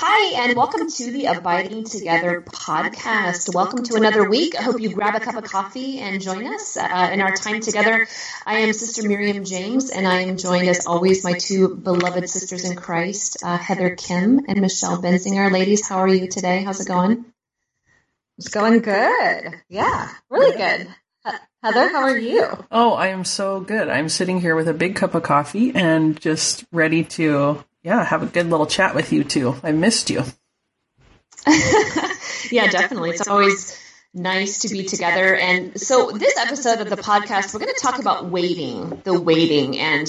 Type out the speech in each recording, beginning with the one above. Hi, and welcome to the Abiding Together podcast. Welcome to another week. I hope you grab a cup of coffee and join us in our time together. I am Sister Miriam James, and I am joined, as always, my two beloved sisters in Christ, Heather Kim and Michelle Benzinger. Ladies, how are you today? How's it going? It's going good. Yeah, really good. Heather, how are you? Oh, I am so good. I'm sitting here with a big cup of coffee and just ready to... yeah, have a good little chat with you two. I missed you. Yeah, definitely. It's always nice to be together. And so this episode of the podcast, we're going to talk about waiting, the waiting. And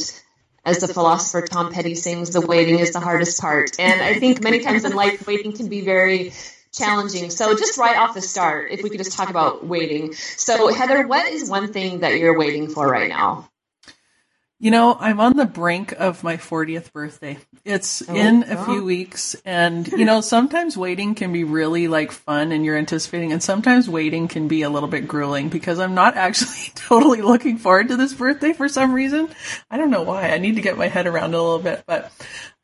as the philosopher Tom Petty sings, the waiting is the hardest part. And I think many times in life, waiting can be very challenging. So just right off the start, if we could just talk about waiting. So Heather, what is one thing that you're waiting for right now? You know, I'm on the brink of my 40th birthday. It's in a few weeks. And, you know, sometimes waiting can be really like fun and you're anticipating. And sometimes waiting can be a little bit grueling because I'm not actually totally looking forward to this birthday for some reason. I don't know why. I need to get my head around a little bit. But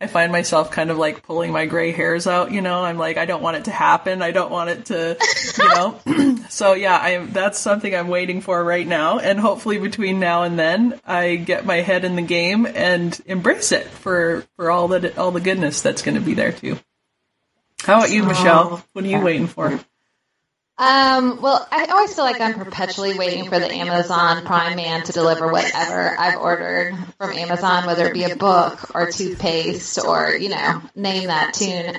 I find myself kind of like pulling my gray hairs out. You know, I'm like, I don't want it to happen. I don't want it to, you know. So, yeah, that's something I'm waiting for right now. And hopefully between now and then, I get my head in the game and embrace it for all the goodness that's going to be there too. How about you, Michelle? What are you waiting for? Well, I always feel like I'm perpetually waiting for the Amazon Prime man to deliver whatever I've ordered from Amazon, whether it be a book or toothpaste or, you know, name that tune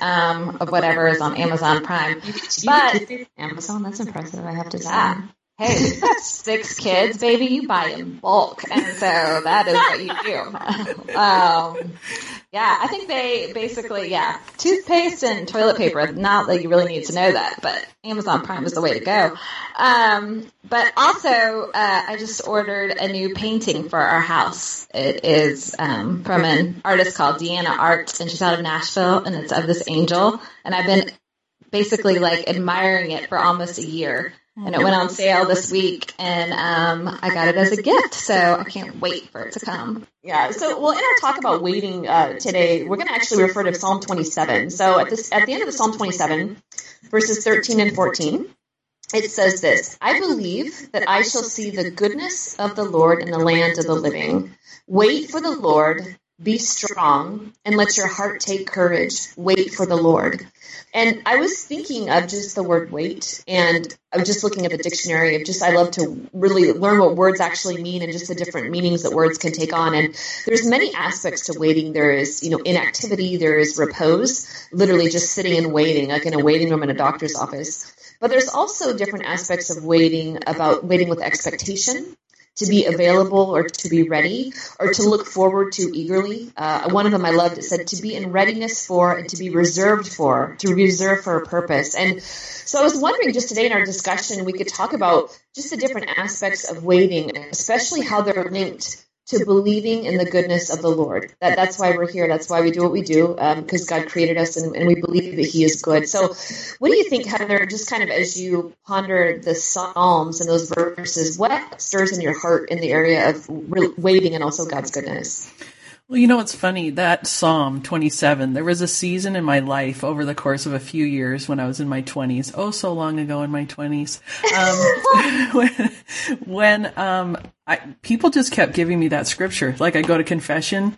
of whatever is on Amazon Prime. But Amazon, that's impressive. I have to say. Hey, 6 kids, baby, you buy in bulk. And so that is what you do. Yeah, I think they basically, toothpaste and toilet paper. Not that you really need to know that, but Amazon Prime is the way to go. But also, I just ordered a new painting for our house. It is from an artist called Deanna Arts, and she's out of Nashville, and it's of this angel. And I've been basically like admiring it for almost a year. And it went on sale this week, and I got it as a gift, so I can't wait for it to come. Yeah, so, well, in our talk about waiting today, we're going to actually refer to Psalm 27. So at the end of Psalm 27, verses 13 and 14, it says this, I believe that I shall see the goodness of the Lord in the land of the living. Wait for the Lord, be strong, and let your heart take courage. Wait for the Lord. And I was thinking of just the word wait, and I was just looking at the dictionary of just, I love to really learn what words actually mean and just the different meanings that words can take on. And there's many aspects to waiting. There is, you know, inactivity, there is repose, literally just sitting and waiting, like in a waiting room in a doctor's office. But there's also different aspects of waiting, about waiting with expectation, to be available or to be ready or to look forward to eagerly. One of them I loved, it said to be in readiness for and to be reserved for, to reserve for a purpose. And so I was wondering just today in our discussion, we could talk about just the different aspects of waiting, especially how they're linked to believing in the goodness of the Lord. That's why we're here. That's why we do what we do, because God created us and we believe that he is good. So what do you think, Heather, just kind of as you ponder the Psalms and those verses, what stirs in your heart in the area of waiting and also God's goodness? Well, you know, it's funny, that Psalm 27, there was a season in my life over the course of a few years when I was in my 20s. Oh, so long ago in my 20s. People just kept giving me that scripture. Like I go to confession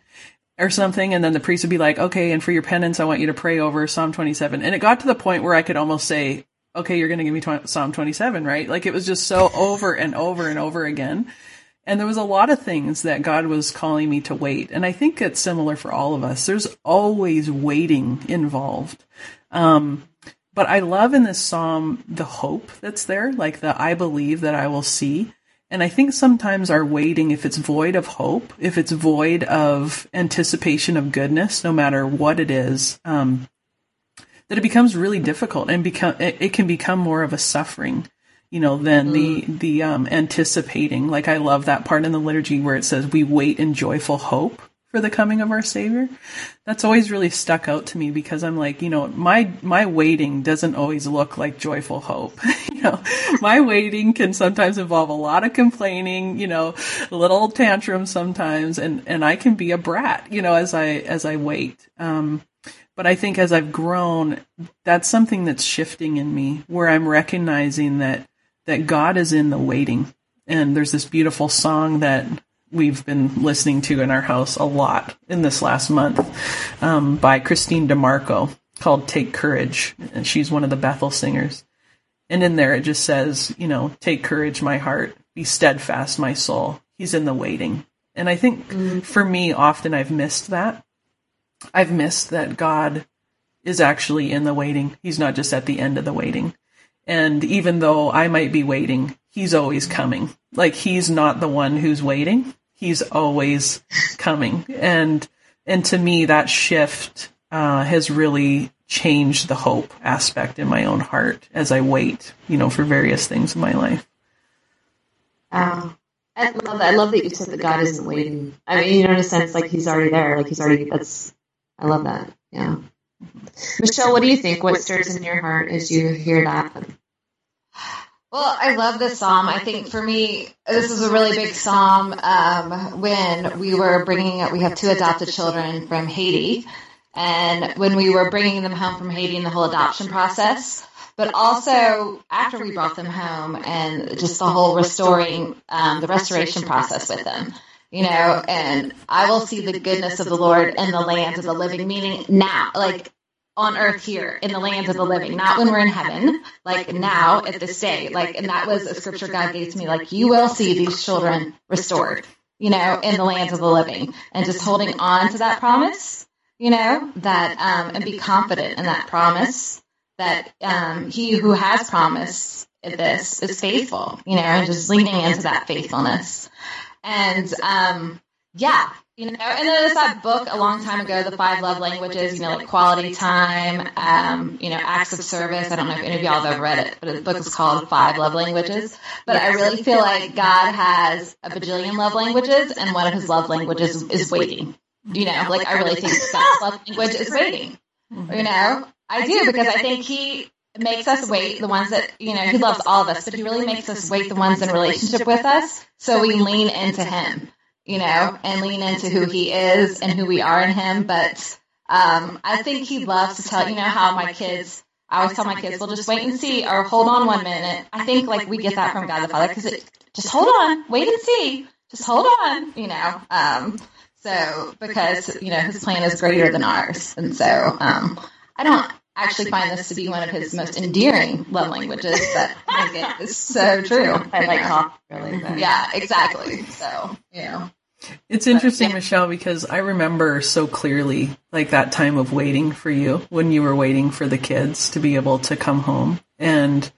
or something, and then the priest would be like, okay, and for your penance, I want you to pray over Psalm 27. And it got to the point where I could almost say, okay, you're going to give me Psalm 27, right? Like it was just so over and over and over again. And there was a lot of things that God was calling me to wait. And I think it's similar for all of us. There's always waiting involved. But I love in this Psalm, the hope that's there, like the, I believe that I will see. And I think sometimes our waiting, if it's void of hope, if it's void of anticipation of goodness, no matter what it is, that it becomes really difficult and it can become more of a suffering, you know, than the anticipating. Like I love that part in the liturgy where it says we wait in joyful hope for the coming of our Savior. That's always really stuck out to me because I'm like, you know, my waiting doesn't always look like joyful hope. You know, my waiting can sometimes involve a lot of complaining, you know, little tantrums sometimes, and I can be a brat, you know, as I wait. But I think as I've grown, that's something that's shifting in me, where I'm recognizing that God is in the waiting. And there's this beautiful song that we've been listening to in our house a lot in this last month by Christine DeMarco called Take Courage. And she's one of the Bethel singers. And in there, it just says, you know, take courage, my heart, be steadfast, my soul. He's in the waiting. And I think for me, often I've missed that. I've missed that God is actually in the waiting. He's not just at the end of the waiting. And even though I might be waiting, he's always coming. Like, he's not the one who's waiting. He's always coming. And to me, that shift has really changed the hope aspect in my own heart as I wait, you know, for various things in my life. Wow. I love that. I love that you said that God isn't waiting. I mean, you know, in a sense, like, he's already there. Like, he's already, I love that. Yeah. Michelle, what do you think? What stirs in your heart as you hear that? Well, I love this psalm. I think for me, this is a really big psalm. When we were bringing up, we have two adopted children from Haiti. And when we were bringing them home from Haiti in the whole adoption process, but also after we brought them home and just the whole restoring, the restoration process with them, you know, and I will see the goodness of the Lord in the land of the living, meaning now, like on earth here in the land of the living, not when we're in heaven, like now at this day, like, and that was a scripture God gave to me, like, you will see these children restored, you know, in the land of the living, and just holding on to that promise, you know, that, and be confident in that promise. That he who has promised this is faithful, you know, and just leaning into that faithfulness. And, yeah, you know, and then there's that book a long time ago, The 5 Love Languages, you know, like quality time, you know, acts of service. I don't know if any of y'all have ever read it, but the book is called 5 Love Languages. But I really feel like God has a bajillion love languages, and one of his love languages is waiting. You know, like, I really think God's love language is waiting, you know. I do, because I think he makes us wait, the ones that, you know, he loves all of us, but he really makes us wait the ones in relationship with us, so we lean into him, you know, and lean into who he is and who we are in him. But I think he loves to tell, you know, how my kids, I always tell my kids, well, just wait and see, or hold on 1 minute. I think, like, we get that from God the Father, because it, just hold on, wait and see, just hold on, you know. So, because, you know, his plan is greater than ours, and so I don't actually find this to be one of his most endearing love languages, but I think it's so true. I like coffee, really. But yeah, exactly. So, you know. It's interesting, but, yeah. Michelle, because I remember so clearly, like, that time of waiting for you, when you were waiting for the kids to be able to come home. And,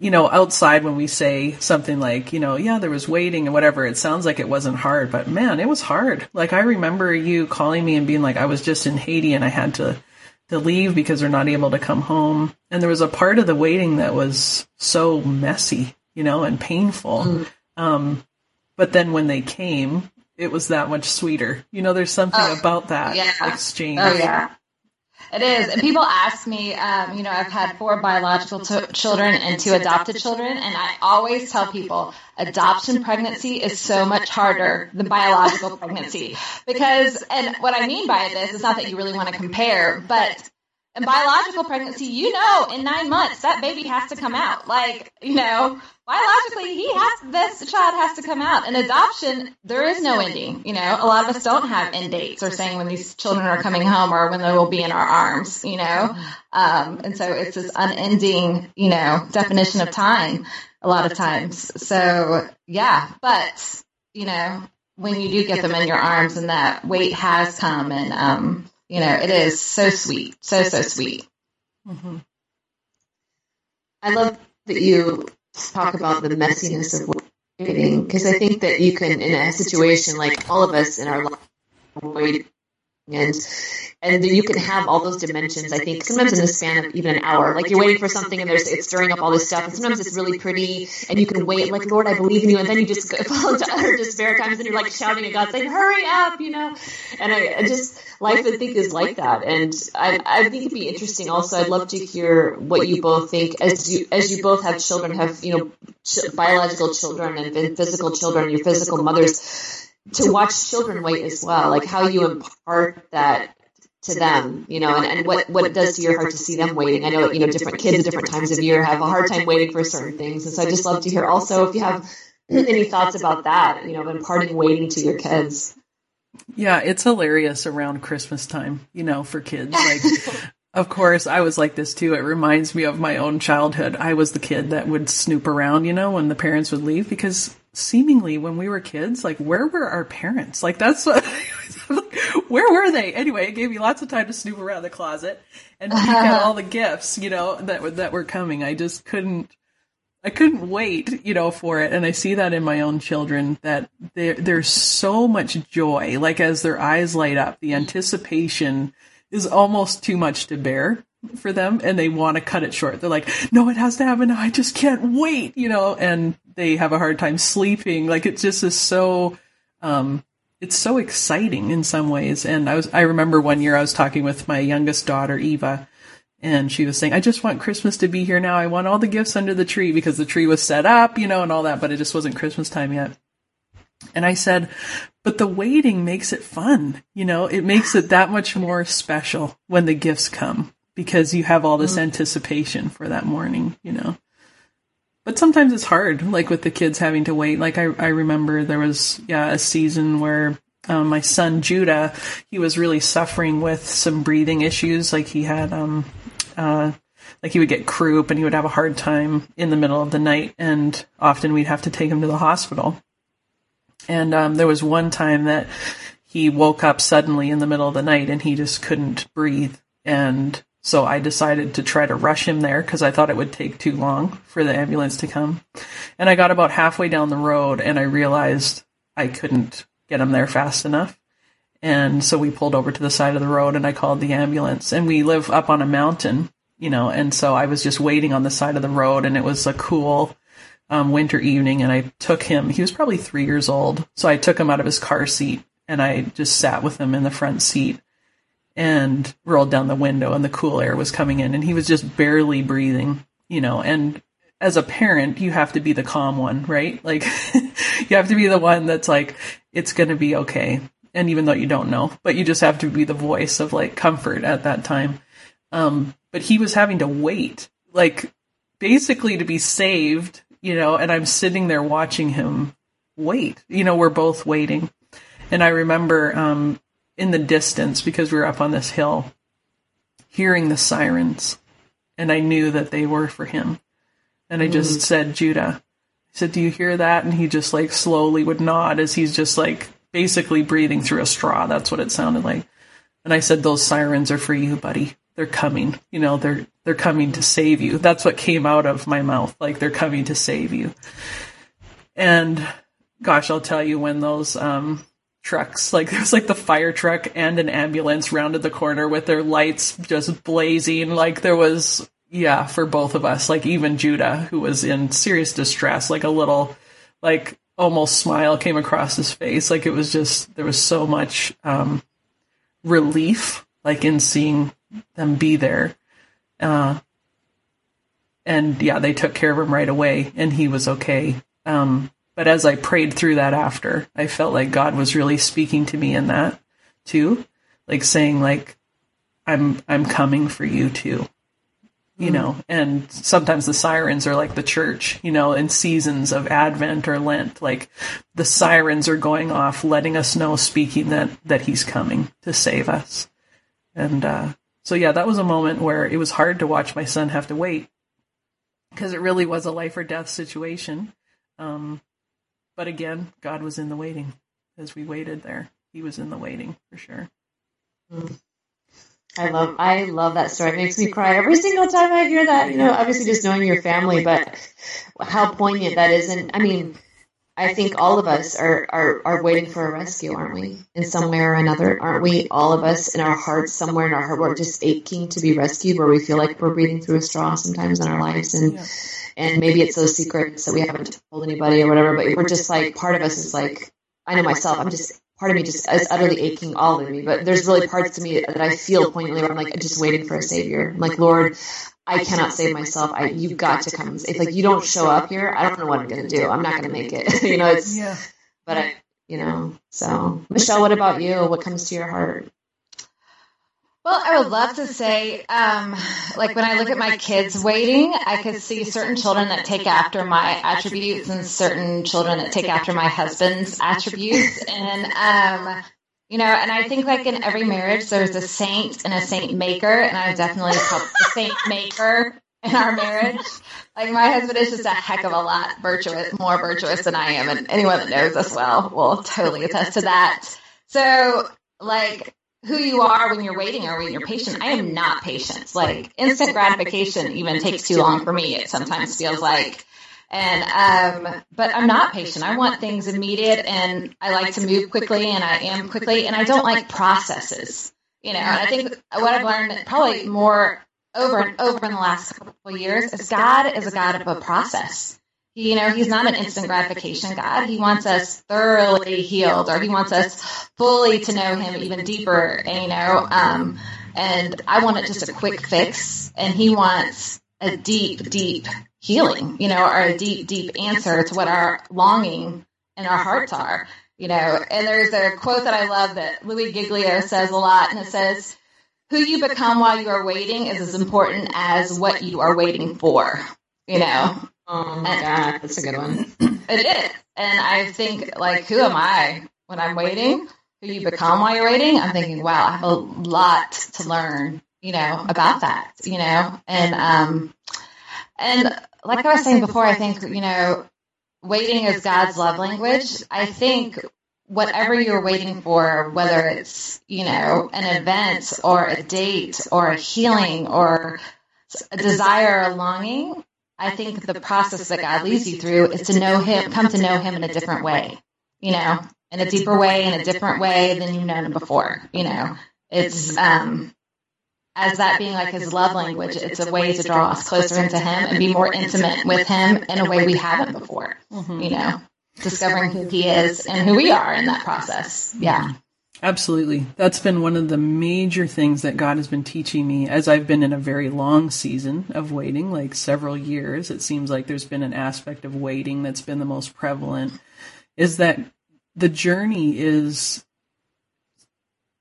you know, outside when we say something like, you know, yeah, there was waiting and whatever, it sounds like it wasn't hard, but man, it was hard. Like, I remember you calling me and being like, I was just in Haiti and I had to leave because they're not able to come home. And there was a part of the waiting that was so messy, you know, and painful. But then when they came, it was that much sweeter. You know, there's something about that exchange. Oh, yeah. It is. And people ask me, you know, I've had 4 biological children and 2 adopted children. And I always tell people adoption pregnancy is so much harder than biological pregnancy, because, and what I mean by this is not that you really want to compare, but in biological pregnancy, you know, in 9 months, that baby has to come out. Like, you know, biologically, this child has to come out. In adoption, there is no ending. You know, a lot of us don't have end dates or saying when these children are coming home or when they will be in our arms, you know. And so it's this unending, you know, definition of time a lot of times. So, yeah, but, you know, when you do get them in your arms and that weight has come and, you know, it is so sweet, so sweet. Mm-hmm. I love that you talk about the messiness of waiting, because I think that you can, in a situation like all of us in our life, waiting, and you can have all those dimensions. I think sometimes in the span of even an hour, like you're waiting for something and it's stirring up all this stuff, and sometimes it's really pretty, and you can wait, like, Lord, I believe in you, and then you just fall into utter despair times, and you're like shouting at God, saying, hurry up, you know. And I just, life, I think, is like that, and I think it'd be interesting. Also, I'd love to hear what you both think as you both have children, have, you know, biological children and physical children, your physical mothers, to watch children wait as well, like how you impart that to them, you know, and what it does to your heart to see them waiting. I know, you know, different kids at different times of year have a hard time waiting for certain things. And so I just love to hear also if you have any thoughts about that, you know, imparting waiting to your kids. Yeah, it's hilarious around Christmas time, you know, for kids. Like, of course, I was like this too. It reminds me of my own childhood. I was the kid that would snoop around, you know, when the parents would leave, because seemingly when we were kids, like, where were our parents? Like, that's what where were they? Anyway, it gave me lots of time to snoop around the closet and peek out all the gifts, you know, that were coming. I just couldn't wait, you know, for it. And I see that in my own children, that there's so much joy, like as their eyes light up, the anticipation is almost too much to bear for them. And they want to cut it short. They're like, no, it has to happen now. I just can't wait, you know, and they have a hard time sleeping. Like, it just is so, it's so exciting in some ways. And I remember one year I was talking with my youngest daughter, Eva, and she was saying, I just want Christmas to be here now. I want all the gifts under the tree, because the tree was set up, you know, and all that, but it just wasn't Christmas time yet. And I said, but the waiting makes it fun. You know, it makes it that much more special when the gifts come, because you have all this anticipation for that morning, you know. But sometimes it's hard, like with the kids having to wait. Like I remember there was a season where my son Judah, he was really suffering with some breathing issues. Like he had, like he would get croup and he would have a hard time in the middle of the night. And often we'd have to take him to the hospital. And there was one time that he woke up suddenly in the middle of the night and he just couldn't breathe. And so I decided to try to rush him there, because I thought it would take too long for the ambulance to come. And I got about halfway down the road and I realized I couldn't get him there fast enough. And so we pulled over to the side of the road and I called the ambulance. And we live up on a mountain, you know, and so I was just waiting on the side of the road, and it was a cool winter evening, and I took him. He was probably 3 years old. So I took him out of his car seat and I just sat with him in the front seat and rolled down the window, and the cool air was coming in, and he was just barely breathing, you know. And as a parent, you have to be the calm one, right? Like you have to be the one that's like, it's going to be okay. And even though you don't know, but you just have to be the voice of like comfort at that time. But he was having to wait, like basically to be saved, you know, and I'm sitting there watching him wait, you know, we're both waiting. And I remember, in the distance, because we were up on this hill, hearing the sirens, and I knew that they were for him. And I just said, Judah, I said, do you hear that? And he just like slowly would nod as he's just like basically breathing through a straw. That's what it sounded like. And I said, those sirens are for you, buddy. They're coming, you know, they're coming to save you. That's what came out of my mouth. Like, they're coming to save you. And gosh, I'll tell you, when those, trucks, like there was like the fire truck and an ambulance rounded the corner with their lights just blazing. Like there was, for both of us, like even Judah, who was in serious distress, like a little, like almost smile came across his face. Like it was just, there was so much, relief, like in seeing them be there. And they took care of him right away and he was okay. But as I prayed through that after, I felt like God was really speaking to me in that too, like saying like, I'm coming for you too, you know, and sometimes the sirens are like the church, you know, in seasons of Advent or Lent, like the sirens are going off, letting us know, speaking that he's coming to save us. And, so that was a moment where it was hard to watch my son have to wait, because it really was a life or death situation. But again, God was in the waiting. As we waited there, he was in the waiting for sure. I love that story. It makes me cry every single time I hear that, you know, obviously just knowing your family, but how poignant that is. And I mean, I think all of us are waiting for a rescue, aren't we? In some way or another, aren't we? All of us in our hearts, somewhere in our heart, we're just aching to be rescued, where we feel like we're breathing through a straw sometimes in our lives. And maybe it's those secrets that we haven't told anybody or whatever, but we're just like, part of us is like, I know myself, part of me just is utterly aching all in me, but there's really parts of me that I feel poignantly where I'm like, just waiting for a savior. I'm like, Lord, I cannot save myself. You've got to come. If like you don't show up here, I don't know what I'm going to do. I'm not going to make it, you know, so Michelle, what about you? What comes to your heart? Well, I would love to say, like when I look at my kids waiting, I could see certain children that take after my attributes and certain children that take after my husband's attributes. And, you know, and I think like in every marriage, there's a saint and a saint maker. And I definitely help the saint maker in our marriage. Like my husband is just a heck of a lot virtuous, more virtuous than I am. And anyone that knows us well will totally attest to that. So like, who you are when you're waiting or when you're patient. I am not patient. Like instant gratification even takes too long for me. It sometimes feels like, and, but I'm not patient. I want things immediate and I like to move quickly and I am quickly and I don't like processes, you know, and I think what I've learned probably more over and over in the last couple of years is God is a God of a process. You know, he's not an instant gratification God. He wants us thoroughly healed, or he wants us fully to know him even deeper. And, you know, and I wanted just a quick fix, and he wants a deep, deep healing, you know, or a deep, deep answer to what our longing and our hearts are, you know. And there's a quote that I love that Louis Giglio says a lot, and it says, "Who you become while you are waiting is as important as what you are waiting for," you know. Oh, my God, that's a good one. It is. And I think, like, who am I when I'm waiting? Who you become while you're waiting? I'm thinking, wow, I have a lot to learn, you know, about that, you know. And like I was saying before, I think, you know, waiting is God's love language. I think whatever you're waiting for, whether it's, you know, an event or a date or a healing or a desire or a longing, I think the process that God leads you through is to know him, come to know him in a different way, you know, in a deeper way, in a different way than you've known him before. You know, it's as that being like his love language, it's a way to draw us closer into him and be more intimate with him in a way we haven't before, you know, discovering who he is and who we are in that process. Yeah. Absolutely. That's been one of the major things that God has been teaching me as I've been in a very long season of waiting, like several years. It seems like there's been an aspect of waiting that's been the most prevalent, is that the journey is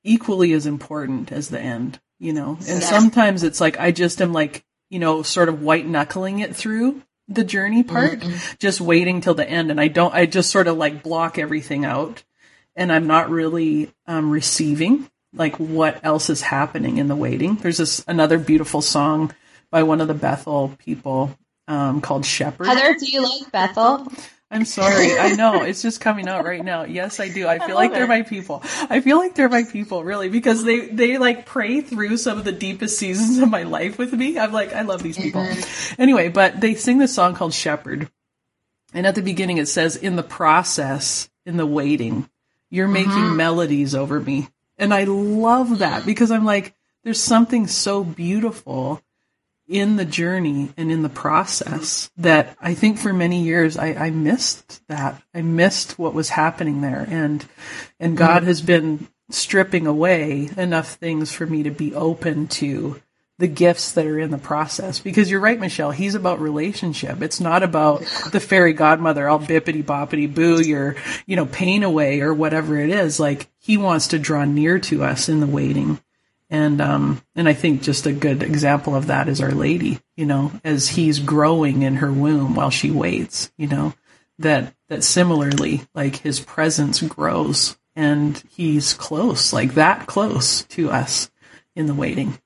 equally as important as the end, you know? And sometimes it's like, I just am like, you know, sort of white knuckling it through the journey part, just waiting till the end. And I just sort of like block everything out. And I'm not really receiving like what else is happening in the waiting. There's this another beautiful song by one of the Bethel people called Shepherd. Heather, do you like Bethel? I'm sorry. I know. It's just coming out right now. Yes, I do. I feel like they're my people. I feel like they're my people, really, because they like pray through some of the deepest seasons of my life with me. I'm like, I love these people. Anyway, but they sing this song called Shepherd. And at the beginning, it says, in the process, in the waiting, you're making melodies over me. And I love that because I'm like, there's something so beautiful in the journey and in the process that I think for many years I missed that. I missed what was happening there. And God has been stripping away enough things for me to be open to the gifts that are in the process, because you're right, Michelle, he's about relationship. It's not about the fairy godmother, all bippity boppity boo your, you know, pain away or whatever it is. Like he wants to draw near to us in the waiting. And I think just a good example of that is Our Lady, you know, as he's growing in her womb while she waits, you know, that similarly, like his presence grows and he's close, like that close to us in the waiting.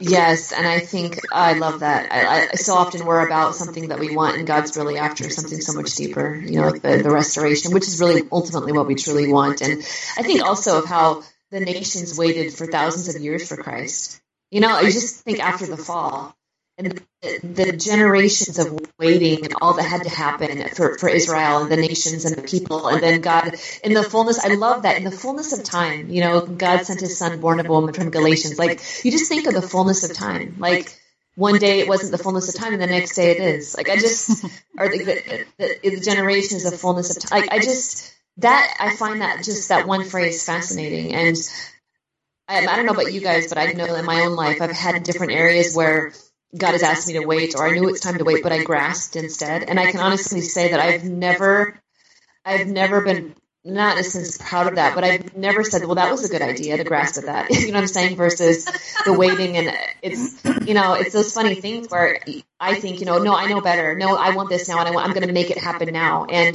Yes, and I think I love that. I so often we're about something that we want, and God's really after something so much deeper, you know, like the restoration, which is really ultimately what we truly want. And I think also of how the nations waited for thousands of years for Christ. You know, I just think after the fall and the generations of waiting and all that had to happen for Israel and the nations and the people, and then God in the fullness. I love that in the fullness of time, you know, God sent his son born of a woman from Galatians. Like you just think of the fullness of time. Like one day it wasn't the fullness of time and the next day it is. Like I just, or the generations of fullness of time. Like I just, that I find that just that one phrase fascinating. And I don't know about you guys, but I know in my own life, I've had different areas where God has asked me to wait, or I knew it's time to wait, but I grasped instead. And I can honestly say that I've never been not as proud of that, but I've never said, well, that was a good idea to grasp at that. You know what I'm saying? Versus the waiting. And it's those funny things where I think, no, I know better. No, I want this now. And I'm going to make it happen now. And,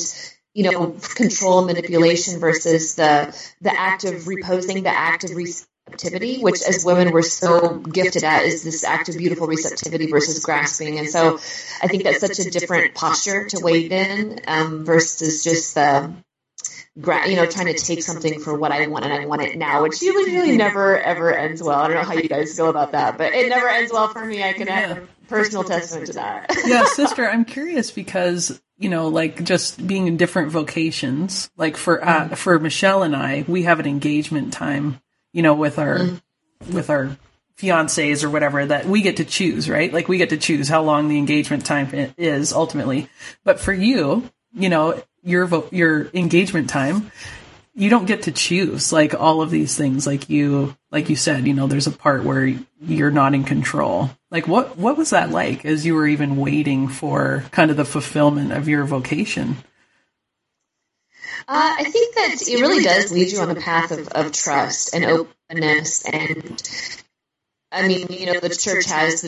control, manipulation versus the act of reposing, the act of receptivity, which as women we're so gifted at, is this act of beautiful receptivity versus grasping. And so I think that's such a different posture to wait in versus just the trying to take something for what I want, and I want it now, which usually never, ever ends well. I don't know how you guys feel about that, but it never ends well for me. I can have a personal testament to that. Yeah, sister, I'm curious because, just being in different vocations, like for Michelle and I, we have an engagement time, with our, with our fiancés or whatever, that we get to choose, right? Like we get to choose how long the engagement time is ultimately. But for you, your engagement time, you don't get to choose like all of these things. Like you said, there's a part where you're not in control. Like what was that like as you were even waiting for kind of the fulfillment of your vocation? I think that it really does lead you on the path of trust and openness. And I mean, the church has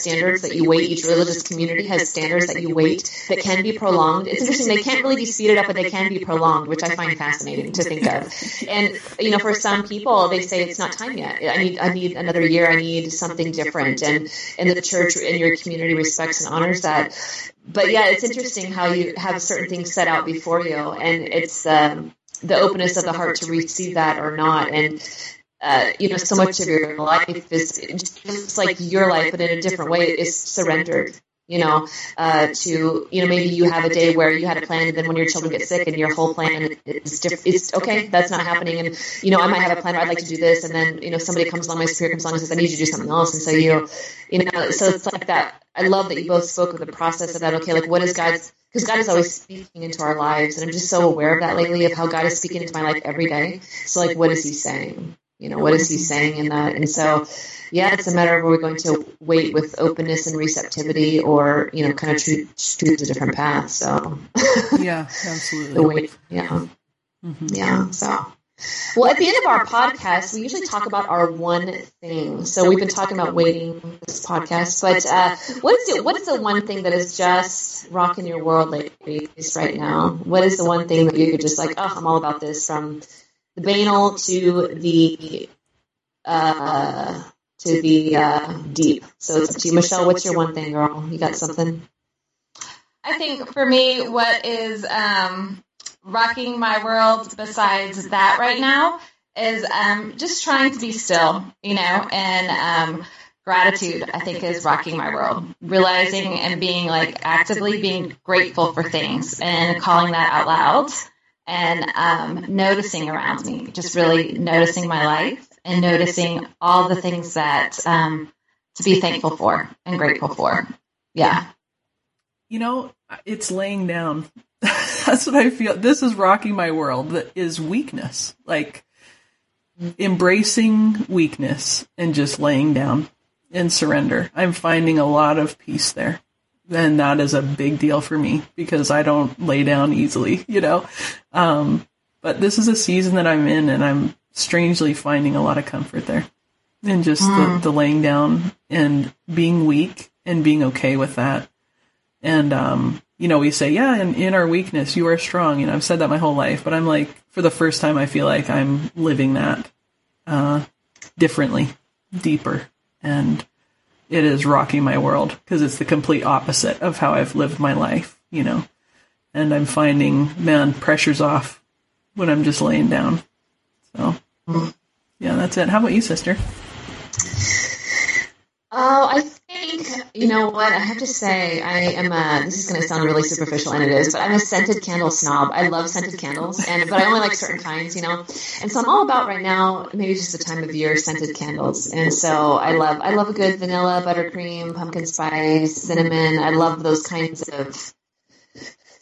standards that you wait. Each religious community has standards that you wait that can be prolonged. It's interesting. They can't really be speeded up, but they can be prolonged, which I find fascinating to think of. And, for some people, they say it's not time yet. I need another year. I need something different. And the church and your community respects and honors that. But yeah, it's interesting how you have certain things set out before you, and it's the openness of the heart to receive that or not. And, so much of your life is just like your life, but in a different way, is surrendered, maybe you have a day where you had a plan, and then when your children get sick and your whole plan is different, it's okay, that's not happening. And, I might have a plan where I'd like to do this. And then, somebody comes along, my spirit comes along and says, I need you to do something else. And so so it's like that. I love that you both spoke of the process of that. Okay. Like what is God's, because God is always speaking into our lives. And I'm just so aware of that lately, of how God is speaking into my life every day. So like, what is he saying? What is he saying in that? And so, yeah, it's a matter of, are we going to wait with openness and receptivity, or, kind of choose a different path. So yeah, absolutely. The wait, yeah. Mm-hmm. Yeah. So, well, at the end of our podcast, we usually talk about our one thing. So we've been talking about waiting this podcast, but what is the one thing that is just rocking your world ladies right now? What is the one thing that you could just like, oh, I'm all about this, from the banal to the deep. So it's up to you, Michelle. What's your one thing, girl? You got something? I think for me, what is rocking my world besides that right now is just trying to be still, and gratitude, I think, is rocking my world. Realizing and being actively being grateful for things and calling that out loud. And noticing around me, just really noticing my life and noticing all the things that to be thankful for and grateful for. Yeah. It's laying down. That's what I feel. This is rocking my world. That is weakness, like embracing weakness and just laying down and surrender. I'm finding a lot of peace there. And that is a big deal for me because I don't lay down easily, but this is a season that I'm in, and I'm strangely finding a lot of comfort there, and just the laying down and being weak and being okay with that. And, we say, yeah, and in our weakness, you are strong. I've said that my whole life, but I'm like, for the first time, I feel like I'm living that, differently, deeper, and it is rocking my world because it's the complete opposite of how I've lived my life, and I'm finding, pressure's off when I'm just laying down. So yeah, that's it. How about you, sister? Oh, I think, I have to say, this is going to sound really superficial, and it is, but I'm a scented candle snob. I love scented candles, but I only like certain kinds, and so I'm all about right now, maybe just the time of year, scented candles. And so I love a good vanilla, buttercream, pumpkin spice, cinnamon. I love those kinds of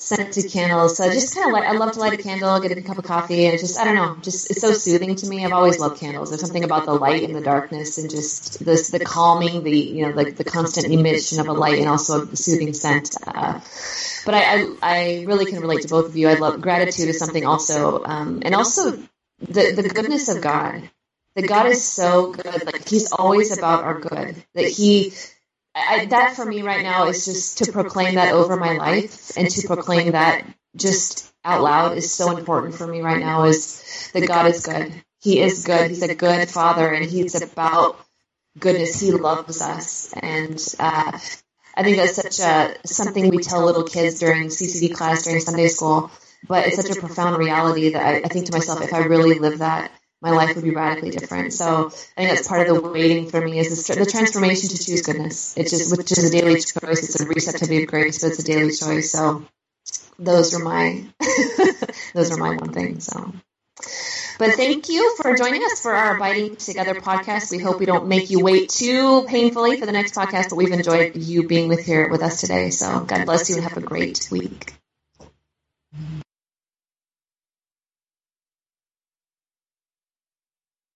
scented candles. So I just kind of I love to light a candle, get a cup of coffee, and I don't know, just it's so soothing to me. I've always loved candles. There's something about the light and the darkness, and just this the calming, the like the constant emission of a light, and also the soothing scent. But I really can relate to both of you. I love gratitude is something also, and also the goodness of God. That God is so good. Like He's always about our good. That He. That for me right now is just to proclaim that over my life and to proclaim that just out loud is so important for me right now is that God is good. He is good. He's a good Father, and He's about goodness. He loves us. And I think that's such something we tell little kids during CCD class, during Sunday school, but it's such a profound reality that I think to myself, if I really live that, my life would be radically different. So I think that's part of the waiting for me is the transformation to choose goodness. It's just, which is a daily choice. It's a receptivity of grace, but it's a daily choice. So those are my, one thing. So, but thank you for joining us for our Abiding Together podcast. We hope we don't make you wait too painfully for the next podcast, but we've enjoyed you being with us today. So God bless you and have a great week.